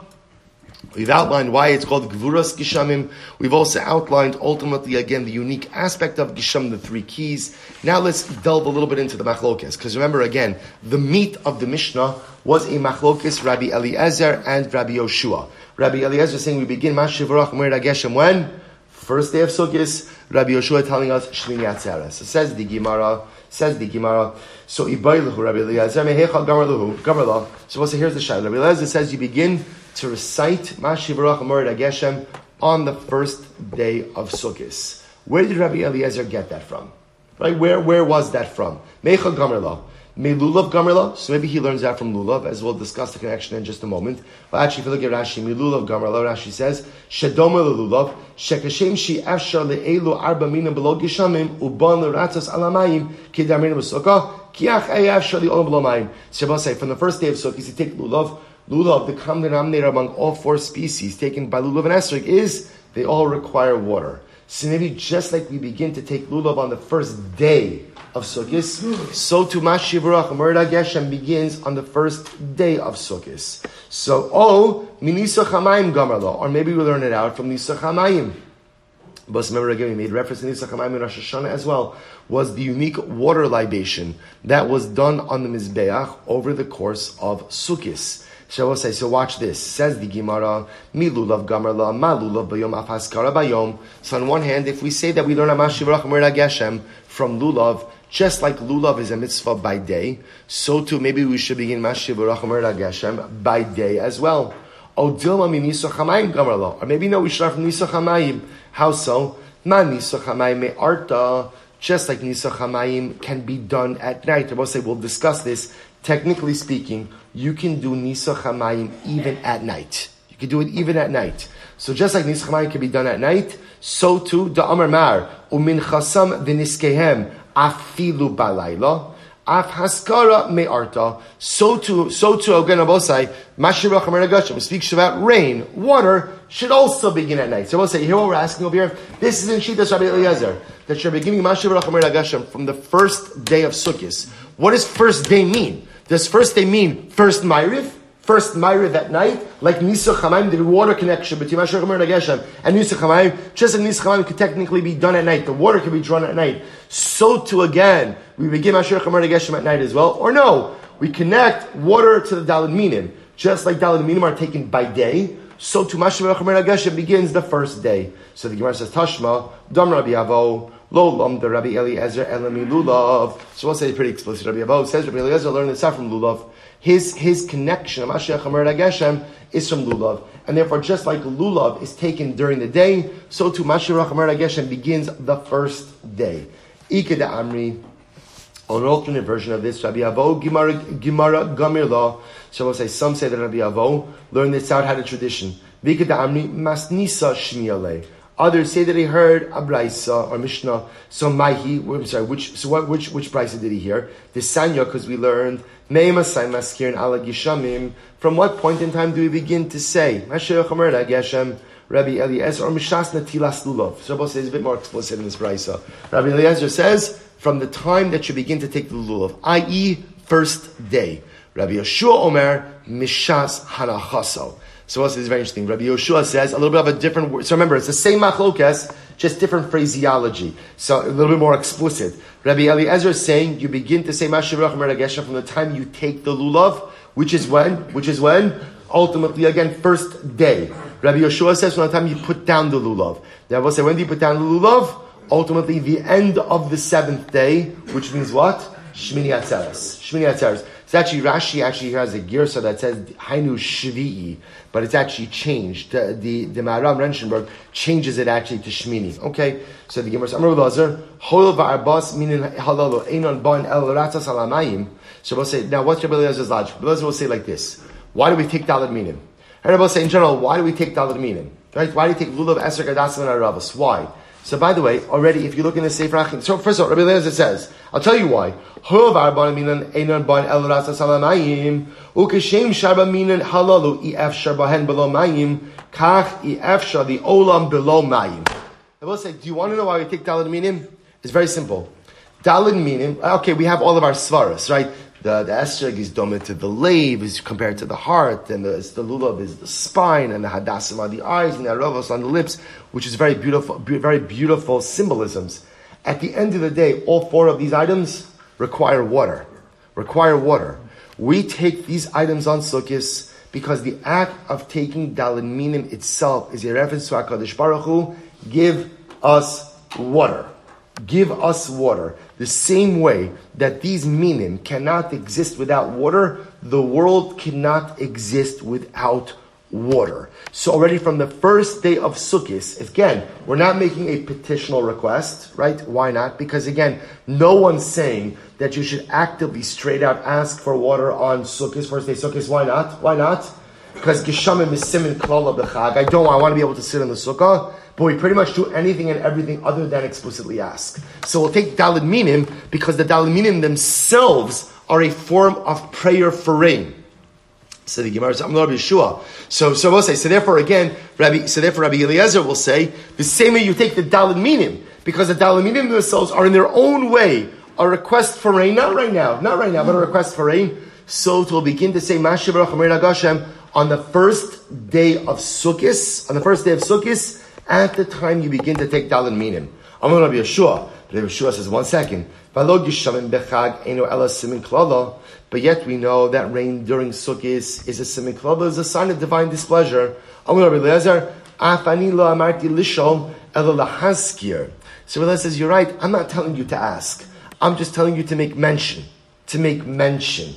We've outlined why it's called Gvuras Geshamim. We've also outlined, ultimately, again, the unique aspect of Geshamim, the three keys. Now let's delve a little bit into the Machlokes. Because remember, again, the meat of the Mishnah was a Machlokes, Rabbi Eliezer and Rabbi Yoshua. Rabbi Eliezer saying, we begin Mashiv Rach Merda Geshem when? First day of Sukkot. Rabbi Yoshua telling us, Shmini Atzeres. So says the Gemara, says the Gemara, so Ibai Lehu, Rabbi Eliezer, Mehechal Gamar Lehu, Gamar Lehu. So we'll say, here's the Shai. Rabbi Eliezer says, you begin to recite Mashiv Rach Merda Geshem on the first day of Sukkot. Where did Rabbi Eliezer get that from? Right? Where, where was that from? Mehechal Gamar Lehu. May Lulav Gamarla, so maybe he learns that from Lulav, as we'll discuss the connection in just a moment. But actually, if you look at Rashi, May Lulav Gamarla, Rashi says, Shedoma Lulav, Shekashem Shi Afshar Le'elu Arba Mina Below Geshamim, Uban L'Ratzos Alamayim, Kedarmin B'Sukkah, Kiach Ayafshar Le'olam Below Mayim. Shabbat say, from the first day of Sukkot, you take Lulav, Lulav, the common denominator among all four species taken by Lulav and Esrog is, they all require water. So maybe just like we begin to take Lulav on the first day of Sukkot, so too Mashiv Rach Merda Geshem begins on the first day of Sukkot. So, oh, Minisa Chamayim Gamarla, or maybe we learn it out from Nisa Chamayim. But remember again, we made reference to Nisa Chamayim in Rosh Hashanah as well, was the unique water libation that was done on the Mizbeach over the course of Sukkot. So we'll say, so watch this. Says the Gemara, Mi Lulav Gamarla, Ma Lulav Bayom, Af Haskara Bayom. So on one hand, if we say that we learn a Mashiv Rach Merda Geshem from Lulav, just like Lulav is a mitzvah by day, so too maybe we should begin Mashiv Rach Merda Geshem by day as well. O Dilma Mi Nisa Chamayim Gamarla. Or maybe no, we should learn from Nisa Chamayim. How so? Ma Nisa Chamayim Me Arta. Just like Nisa Chamayim can be done at night. We'll say, we'll discuss this. Technically speaking, you can do Nisa Chamayim even at night. You can do it even at night. So just like Nisa Chamayim can be done at night, so too, Da'amar Mar, Umin Chasam V'niskehem, Afilu Balayla, Af Haskara Me'arta, so too, so too, again, Abosai, Mashiv Rach Merda Geshem, speaks about rain, water, should also begin at night. So we'll say, you hear what we're asking over here? This is in Shittas Rabbi Eliezer, that you're beginning Mashiv Rach Merda Geshem from the first day of Sukkot. What does first day mean? Does first day mean first Ma'ariv? First Ma'ariv that night? Like Nisa Chamayim, the water connection between Mashiv Rach Merda Geshem and Nisa Chamayim. Just like Nisa Chamayim could technically be done at night. The water can be drawn at night. So too again, we begin Mashiv Rach Merda Geshem at night as well. Or no, we connect water to the Daled Minim. Just like Daled Minim are taken by day, so too Mashiv Rach Merda Geshem begins the first day. So the Gemara says, Tashma, Dam Rabbi Avo, Lolam the Rabbi Eliezer Elami Lulav. So we'll say pretty explicit. Rabbi Abo says Rabbi Eliezer learned this out from Lulav. His his connection of Mashiach HaMerda Geshem is from Lulav, and therefore just like Lulav is taken during the day, so too Mashiach HaMerda Geshem begins the first day. Ike da Amri. On an alternate version of this, Rabbi Avo Gemara Gemara Gamirla. So we'll say some say that Rabbi Avo learned this out had a tradition. Ike da Amri Masnisa Shmiyalei. Others say that he heard a brisa or mishnah. So maihi, I'm sorry, which so what which which brisa did he hear? The sanya, because we learned meimasai maskirin ala gishamim. From what point in time do we begin to say Mashiach Hamerda Geshem? Rabbi Eliezer or mishas natilas lulav. So Rabbi says a bit more explicit in this brisa. Rabbi Eliezer says from the time that you begin to take the lulav, that is, first day. Rabbi Yeshua Omer mishas hanachaso. So this is very interesting. Rabbi Yoshua says a little bit of a different word. So remember, it's the same machlokes, just different phraseology. So a little bit more explicit. Rabbi Eliezer is saying you begin to say Mashiach Hamerda Geshem from the time you take the lulav, which is when? Which is when? Ultimately, again, first day. Rabbi Yoshua says from the time you put down the lulav. Now we'll say, when do you put down the lulav? Ultimately, the end of the seventh day, which means what? Shmini Atzeres. Shmini Atzeres. It's actually, Rashi actually has a girsa that says, Hainu Shvi'i, but it's actually changed. The, the, the Maharam Renschenberg changes it actually to Shmini. Okay, so the Gemara says, Amar Lazar, Hol va'arbas minin halalo, einon ban el ratzas alamayim. So we'll say, now what's Rabbi Elazar's logic? Rabbi Elazar will say like this, why do we take Dalet Minim? And Rabbi will say, in general, why do we take Dalet Minim? Right? Why do we take Lulav, Eser, Gadassim, and Aravas? Why? So by the way, already if you look in the Sefer Achim, so first of all, Rabbi Eliezer says, I'll tell you why. I will say, do you want to know why we take Dalet Minim? It's very simple. Dalet Minim, okay, we have all of our svaras, right? The, the esrog is dominant to the lave, is compared to the heart, and the, the lulav is the spine, and the hadassim on the eyes, and the aravos on the lips, which is very beautiful, be, very beautiful symbolisms. At the end of the day, all four of these items require water. Require water. We take these items on Sukkot because the act of taking Dalet Minim itself is a reference to HaKadosh Baruch Hu. Give us water. Give us water. The same way that these minim cannot exist without water, the world cannot exist without water. So already from the first day of Sukkot, again, we're not making a petitional request, right? Why not? Because again, no one's saying that you should actively straight out ask for water on Sukkot, first day Sukkot. Why not? Why not? Because Geshamim is simin klal of the Chag. I don't I want to be able to sit in the Sukkah, but we pretty much do anything and everything other than explicitly ask. So we'll take Dalet Minim because the Dalet Minim themselves are a form of prayer for rain. So the Gemara says, "I'm not Rabbi Yeshua." So, so we'll say. So therefore, again, Rabbi. So therefore, Rabbi Eliezer will say the same way you take the Dalet Minim because the Dalet Minim themselves are in their own way a request for rain. Not right now, not right now, but a request for rain. So it will begin to say Mashiach Hamerda Geshem on the first day of Sukkot. On the first day of Sukkot. At the time you begin to take Dalet Minim. Amar Rabbi Yeshua. Rabbi Yeshua says, one second. But yet we know that rain during Sukkot is a simin klala, is a sign of divine displeasure. Amar Rabbi Eliezer. Afani lo amarti lishol elo lahaskir. So Rabbi Eliezer says, you're right. I'm not telling you to ask. I'm just telling you to make mention. To make mention.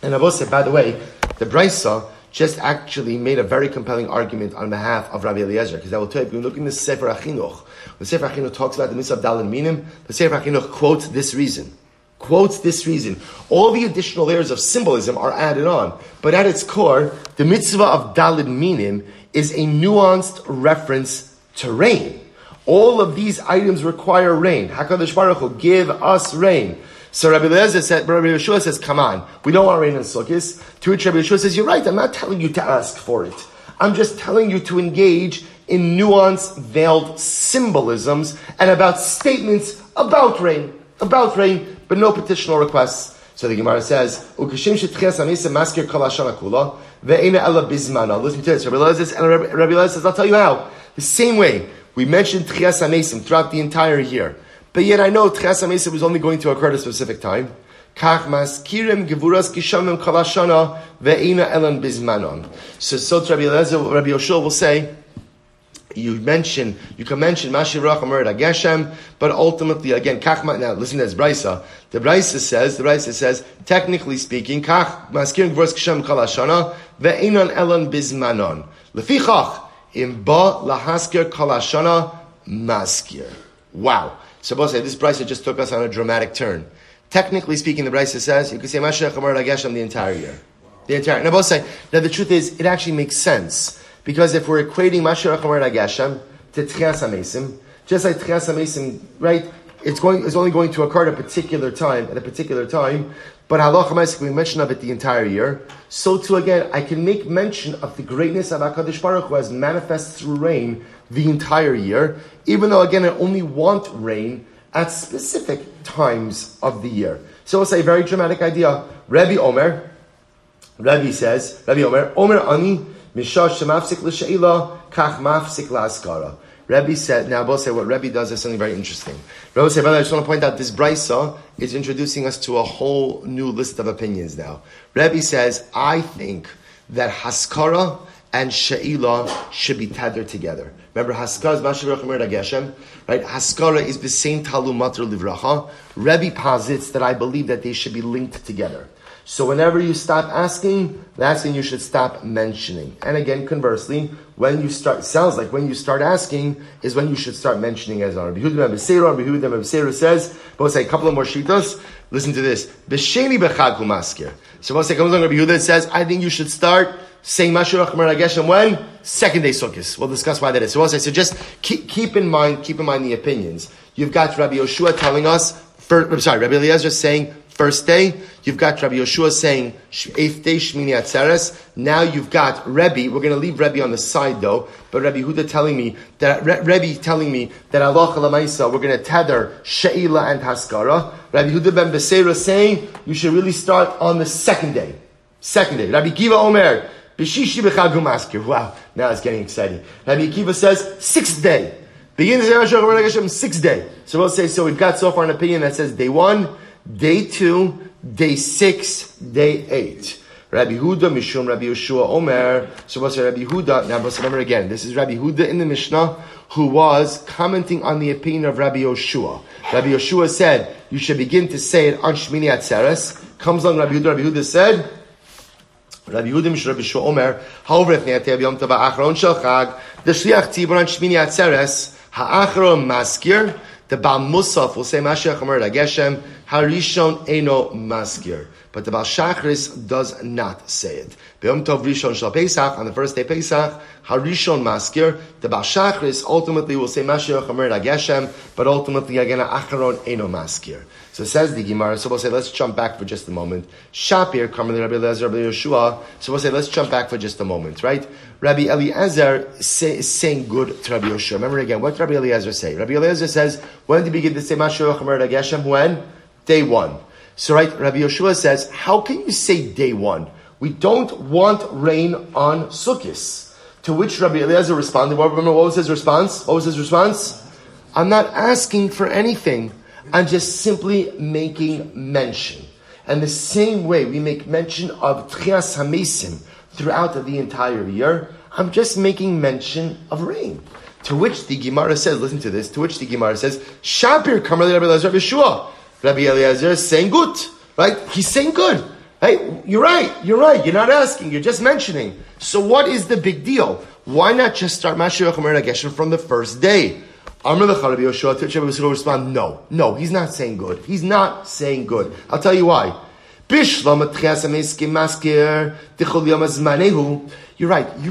And Rabbi said, by the way, the Brisa just actually made a very compelling argument on behalf of Rabbi Eliezer, because I will tell you, if you look in the Sefer HaChinuch, when the Sefer HaChinuch talks about the mitzvah of Dalet Minim, the Sefer HaChinuch quotes this reason. Quotes this reason. All the additional layers of symbolism are added on, but at its core, the mitzvah of Dalet Minim is a nuanced reference to rain. All of these items require rain. HaKadosh Baruch Hu, give us rain. So Rabbi Eliezer said, Rabbi Yeshua says, come on, we don't want rain on Sukkot. To which Rabbi Yeshua says, you're right, I'm not telling you to ask for it. I'm just telling you to engage in nuanced, veiled symbolisms and about statements about rain, about rain, but no petitional requests. So the Gemara says, Ukashim shetchias hamisa maskir kol hashana kula ve'ena ela bizmana. Listen to this. Rabbi Eliezer says, and Rabbi Eliezer says, I'll tell you how. The same way we mentioned tchias hamesim throughout the entire year. But yet I know Tchias HaMesim was only going to occur at a specific time. So, so Rabbi Eliezer, Rabbi Yoshua will say, you mention, you can mention Mashiach Hamerda Geshem, but ultimately, again, Kachma, now listen to this Brisa. The Brisa says, the Brisa says, technically speaking, Kach Maskirin Gvuras Kishem Kalashana, Ve'inan Elan Bizmanon. Lefichach, Imba Lahaskir Kalashana Maskir. Wow. So I'll say, this Brisa just took us on a dramatic turn. Technically speaking, the Brisa says, you could say Mashiach Hamerda Geshem the entire year. The entire, now I'll say, now the truth is, it actually makes sense. Because if we're equating Mashiach Hamerda Geshem to Tchias HaMeisim, just like Tchias HaMeisim, right? It's going. It's only going to occur at a particular time, at a particular time. But halacha ma'aseh, we mention of it the entire year. So too, again, I can make mention of the greatness of HaKadosh Baruch Hu as manifest through rain the entire year, even though, again, I only want rain at specific times of the year. So we'll say a very dramatic idea. Rabbi Omer, Rabbi says, Rabbi Omer, Omer ani mishash mafsik l'sheila kach mafsik la'askara. Rebbe said, now we'll say what Rebbe does is something very interesting. Rebbe said, brother, I just want to point out this Brisa is introducing us to a whole new list of opinions now. Rebbe says, I think that Haskara and She'ilah should be tethered together. Remember, Haskara is Mashiach Berachim Geshem, right? Haskara is the same Talu Matr Livracha. Rebbe posits that I believe that they should be linked together. So whenever you stop asking, that's when you should stop mentioning. And again, conversely, when you start, sounds like when you start asking is when you should start mentioning as well. Rabbi Yehuda ben Beseira, Rabbi Yehuda ben Beseira says, we'll say a couple of more shitas. Listen to this. B'sheni b'chag u'maskir. So we'll say, comes along Rabbi Yehuda says, I think you should start saying Mashiach Merah Geshem when? Second day Sukkot. We'll discuss why that is. So we'll say, so just keep, keep in mind, keep in mind the opinions. You've got Rabbi Yoshua telling us, first, I'm sorry, Rabbi Eliezer saying, first day, you've got Rabbi Yoshua saying, eighth day, Shmini Atzeres. Now you've got Rebbe, we're going to leave Rebbe on the side though, but Rebbe Huda telling me, that Re- Rebbe telling me that Halacha L'maisa, we're going to tether She'ilah and Haskara. Rabbi Yehuda ben Beseira saying, you should really start on the second day. Second day. Rabbi Kiva Omer, B'shishi b'chag u'maskir. Wow, now it's getting exciting. Rabbi Kiva says, sixth day. Begin to say Mashiach Berachim Hashem, sixth day. So we'll say, so we've got so far an opinion that says day one, day two, day six, day eight. Rabbi Huda, Mishum, Rabbi Yoshua, Omer. So what's Rabbi Huda? Now, let's remember again, this is Rabbi Huda in the Mishnah who was commenting on the opinion of Rabbi Yoshua. Rabbi Yoshua said, you should begin to say it on Shmini Atzeres. Comes on Rabbi Huda, Rabbi Huda said, Rabbi Yehuda Mishum, Rabbi Yoshua, Omer. However, if Ne'ateh Yom Tava Achron Shel Chag, the Shliach Tzibur on Shmini Atzeres, Ha'achron Maskir, the Baal Musaf will say Mashiach HaMerad HaGeshem, Harishon Eno Maskir. But the Baal Shachris does not say it. B'Yom Tov Rishon Shal Pesach, on the first day Pesach, Harishon Maskir. The Baal Shachris ultimately will say Mashiach HaMerad HaGeshem, but ultimately again Acharon Eno Maskir. So it says the Gemara, so we'll say, let's jump back for just a moment. Shapir, Karmel Rabbi Eliezer, Rabbi Yeshua. So we'll say, let's jump back for just a moment, right? Rabbi Eliezer say, is saying good to Rabbi Yeshua. Remember again, what did Rabbi Eliezer say? Rabbi Eliezer says, when do you begin to say Mashiach HaMerad HaGeshem? When? Day one. So right, Rabbi Yeshua says, how can you say day one? We don't want rain on Sukkis. To which Rabbi Eliezer responded, well, remember what was his response? What was his response? I'm not asking for anything. I'm just simply making mention. And the same way we make mention of Tchias HaMeisim throughout the entire year, I'm just making mention of rain. To which the Gemara says, listen to this, to which the Gemara says, Shapir, Karmel Rabbi Eliezer, Rabbi Yeshua. Rabbi Eliezer is saying good, right? He's saying good. Hey, you're right, you're right, you're not asking, you're just mentioning. So what is the big deal? Why not just start Mashiach HaMerad HaGeshem from the first day? Amr lecha Rabbi Yoshua, to which Rabbi Yoshua will respond, no, no, he's not saying good. He's not saying good. I'll tell you why. You're right, you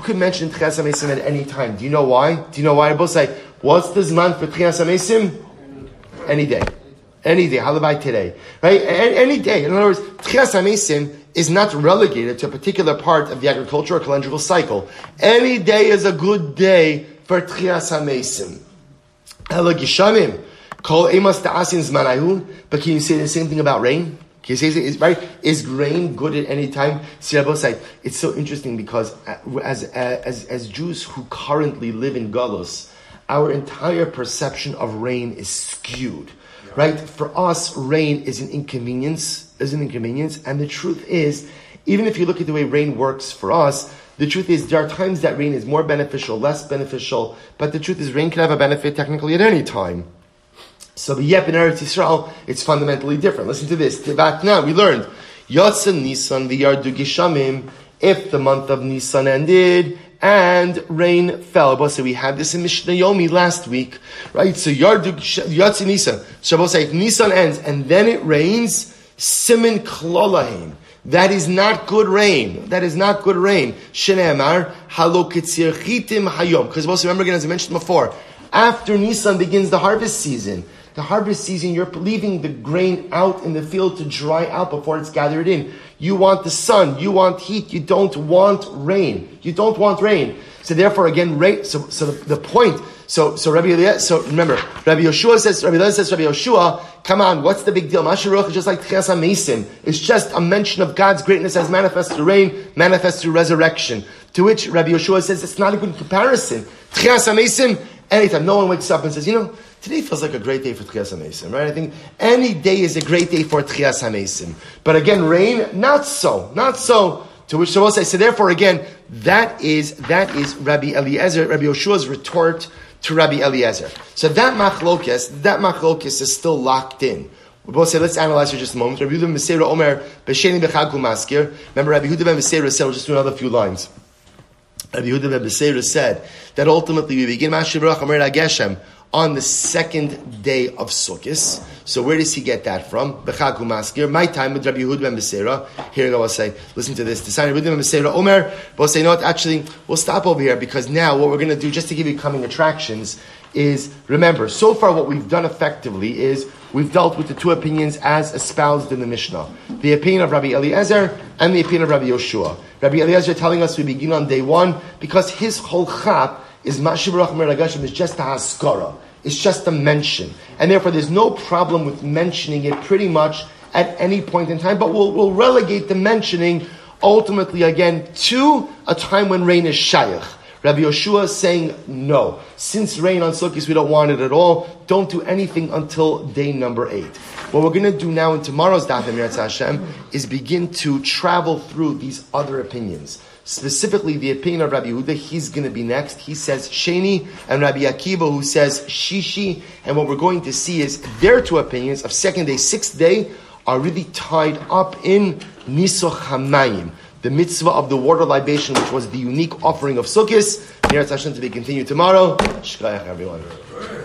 can mention Tchias HaMeisim at any time. Do you know why? Do you know why? I both say, what's the zman for Tchias HaMeisim? Any day. Any day. How about today? Right? Any day. In other words, Tchias HaMeisim is not relegated to a particular part of the agricultural or calendrical cycle. Any day is a good day for Tchias HaMeisim. But can you say the same thing about rain? Can you say is right? Is rain good at any time? See, I both say it's so interesting because as as as Jews who currently live in Galus, our entire perception of rain is skewed. Right? For us, rain is an inconvenience, is an inconvenience, and the truth is, even if you look at the way rain works for us, the truth is, there are times that rain is more beneficial, less beneficial, but the truth is, rain can have a benefit technically at any time. So, but yep, in Eretz Yisrael, it's fundamentally different. Listen to this. Back now, we learned, Yotzen Nisan v'yardu Gishamim, if the month of Nisan ended, and rain fell. So we had this in Mishnah Yomi last week, right? So, Yardu Yotzen Nisan. So, we'll say, if Nisan ends, and then it rains, Simen Klolahim. That is not good rain. That is not good rain. Shneimar halo kitzir chitim hayom. Because also remember again, as I mentioned before, After Nisan begins the harvest season. The harvest season, you're leaving the grain out in the field to dry out before it's gathered in. You want the sun, you want heat, you don't want rain. You don't want rain. So therefore, again, rain, so, so the, the point, so, so Rabbi Eliezer, so remember, Rabbi Yoshua says, Rabbi Eliezer says, Rabbi Yoshua, come on, what's the big deal? Mashiach is just like Tchias HaMeisim. It's just a mention of God's greatness as manifest through rain, manifest through resurrection. To which Rabbi Yoshua says, it's not a good comparison. Tchias HaMeisim, anytime no one wakes up and says, you know, today feels like a great day for Tchias HaMeisim, right? I think any day is a great day for Tchias HaMeisim. But again, rain, not so, not so. To which Shavuos says, so therefore again, that is, that is Rabbi Eliezer, Rabbi Yoshua's retort to Rabbi Eliezer. So that machlokes, that machlokes is still locked in. We both say, let's analyze for just a moment. Rabbi Yehuda ben Meseira Omer, B'Sheni B'Chag U'Maskir. Remember, Rabbi Yehuda ben Meseira said, we'll just do another few lines. Rabbi Yehuda ben Meseira said that ultimately we begin Mashiach Baruch Omer HaGeshem on the second day of Sukkot. So where does he get that from? B'Chag U'Maskir. My time with Rabbi Yehuda ben Meseira. Here I was saying, listen to this. The sign of Rabbi Yehuda ben Meseira Omer. We'll say, you know what? Actually, we'll stop over here because now what we're going to do, just to give you coming attractions, is remember. So far, what we've done effectively is we've dealt with the two opinions as espoused in the Mishnah: the opinion of Rabbi Eliezer and the opinion of Rabbi Yoshua. Rabbi Eliezer telling us we begin on day one because his whole chap is Mashiach Baruch Omer HaGeshem is just a haskara. It's just a mention. And therefore, there's no problem with mentioning it pretty much at any point in time. But we'll, we'll relegate the mentioning ultimately again to a time when rain is shayach. Rabbi Yoshua is saying, no, since rain on Sukkot, we don't want it at all. Don't do anything until day number eight. What we're going to do now in tomorrow's Daf Miratz Hashem is begin to travel through these other opinions. Specifically, the opinion of Rabbi Yehuda, he's going to be next. He says Sheni, and Rabbi Akiva, who says Shishi. And what we're going to see is their two opinions of second day, sixth day, are really tied up in Nisuch HaMayim, the mitzvah of the water libation, which was the unique offering of Sukkot. Miratz Hashem to be continued tomorrow. Shkayach, everyone.